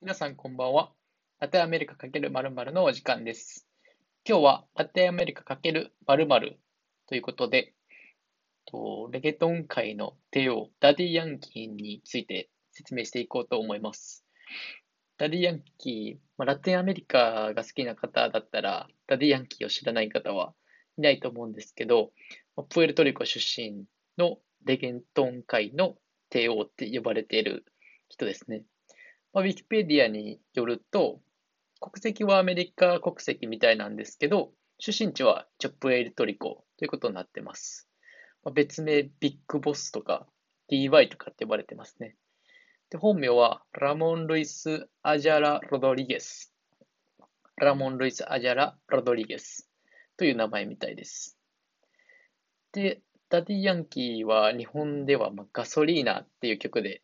皆さんこんばんは。ラテンアメリカ×〇〇のお時間です。今日はラテンアメリカ×〇〇ということで、レゲトン界の帝王、ダディ・ヤンキーについて説明していこうと思います。ダディ・ヤンキー、ラテンアメリカが好きな方だったら、ダディ・ヤンキーを知らない方はいないと思うんですけど、プエルトリコ出身のレゲトン界の帝王って呼ばれている人ですね。ウィキペディアによると、国籍はアメリカ国籍みたいなんですけど、出身地はプエルトリコということになってます。別名ビッグボスとか DY とかって呼ばれてますね。で、本名はラモン・ルイス・アジャラ・ロドリゲス。ラモン・ルイス・アジャラ・ロドリゲスという名前みたいです。で、ダディ・ヤンキーは日本ではガソリーナっていう曲で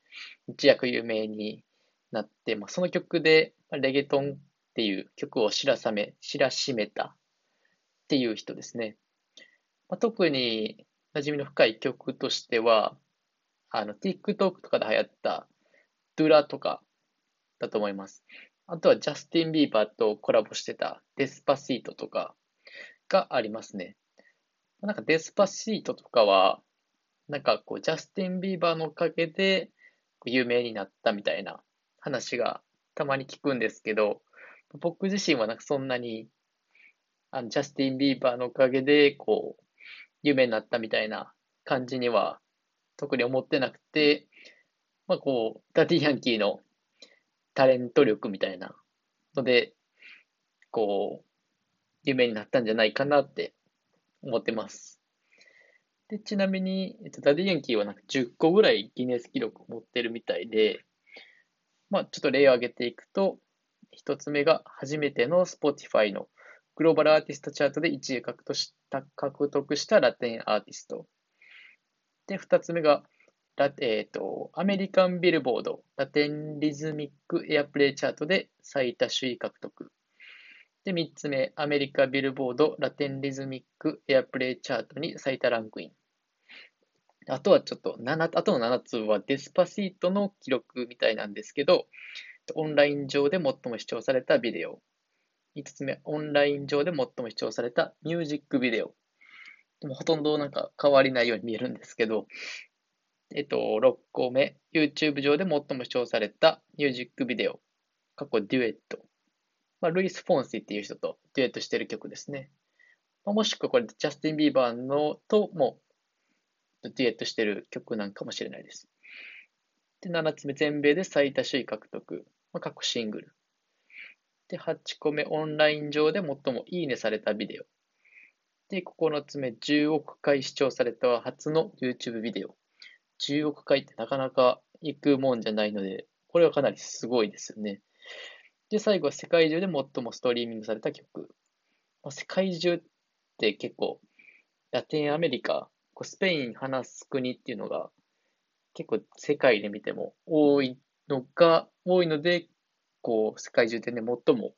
一躍有名になって、その曲でレゲトンっていう曲を知らしめたっていう人ですね。特に馴染みの深い曲としては、TikTok とかで流行ったDuraとかだと思います。あとはジャスティン・ビーバーとコラボしてたDespacitoとかがありますね。Despacitoとかは、ジャスティン・ビーバーのおかげで有名になったみたいな話がたまに聞くんですけど、僕自身はそんなにジャスティン・ビーバーのおかげで有名になったみたいな感じには特に思ってなくて、ダディ・ヤンキーのタレント力みたいなので有名になったんじゃないかなって思ってます。で、ちなみに、ダディ・ヤンキーは10個ぐらいギネス記録を持ってるみたいで、ちょっと例を挙げていくと、1つ目が初めての Spotify のグローバルアーティストチャートで1位獲得したラテンアーティスト。で、2つ目が、アメリカンビルボードラテンリズミックエアプレイチャートで最多首位獲得。で、3つ目、アメリカビルボードラテンリズミックエアプレイチャートに最多ランクイン。あとの7つはデスパシートの記録みたいなんですけど、オンライン上で最も視聴されたビデオ。5つ目、オンライン上で最も視聴されたミュージックビデオ。でもほとんど変わりないように見えるんですけど、6個目、YouTube 上で最も視聴されたミュージックビデオ。過去デュエット。ルイス・フォンシーっていう人とデュエットしてる曲ですね。もしくはこれ、ジャスティン・ビーバーのとも、デュエットしてる曲なんかもしれないです。で、7つ目、全米で最多首位獲得。各シングル。で、8個目、オンライン上で最もいいねされたビデオ。で、9つ目、10億回視聴された初の YouTube ビデオ。10億回ってなかなかいくもんじゃないので、これはかなりすごいですよね。で、最後は世界中で最もストリーミングされた曲。世界中って結構、ラテンアメリカ、スペイン話す国っていうのが結構世界で見ても多いので世界中で最も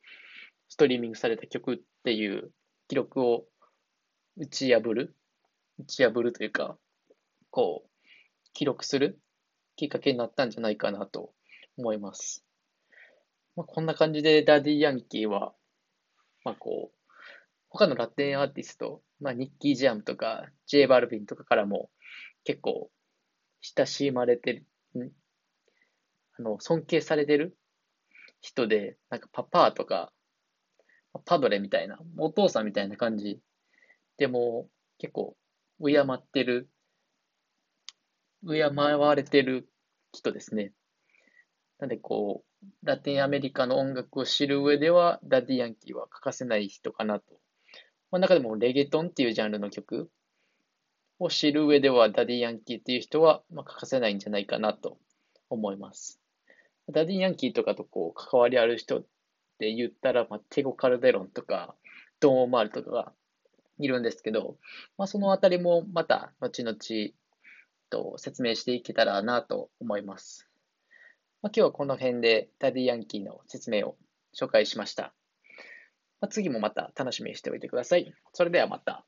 ストリーミングされた曲っていう記録を打ち破るというか記録するきっかけになったんじゃないかなと思います。こんな感じでダディ・ヤンキーは他のラテンアーティスト、ニッキー・ジャムとか、J・バルビンとかからも結構親しまれてる、尊敬されてる人で、パパーとか、パドレみたいな、お父さんみたいな感じでも結構敬われてる人ですね。なんでラテンアメリカの音楽を知る上では、ダディ・ヤンキーは欠かせない人かなと。中でもレゲトンっていうジャンルの曲を知る上ではダディ・ヤンキーっていう人は欠かせないんじゃないかなと思います。ダディ・ヤンキーとかと関わりある人って言ったら、テゴ・カルデロンとかドン・オマールとかがいるんですけど、そのあたりもまた後々説明していけたらなと思います。今日はこの辺でダディ・ヤンキーの説明を紹介しました。次もまた楽しみにしておいてください。それではまた。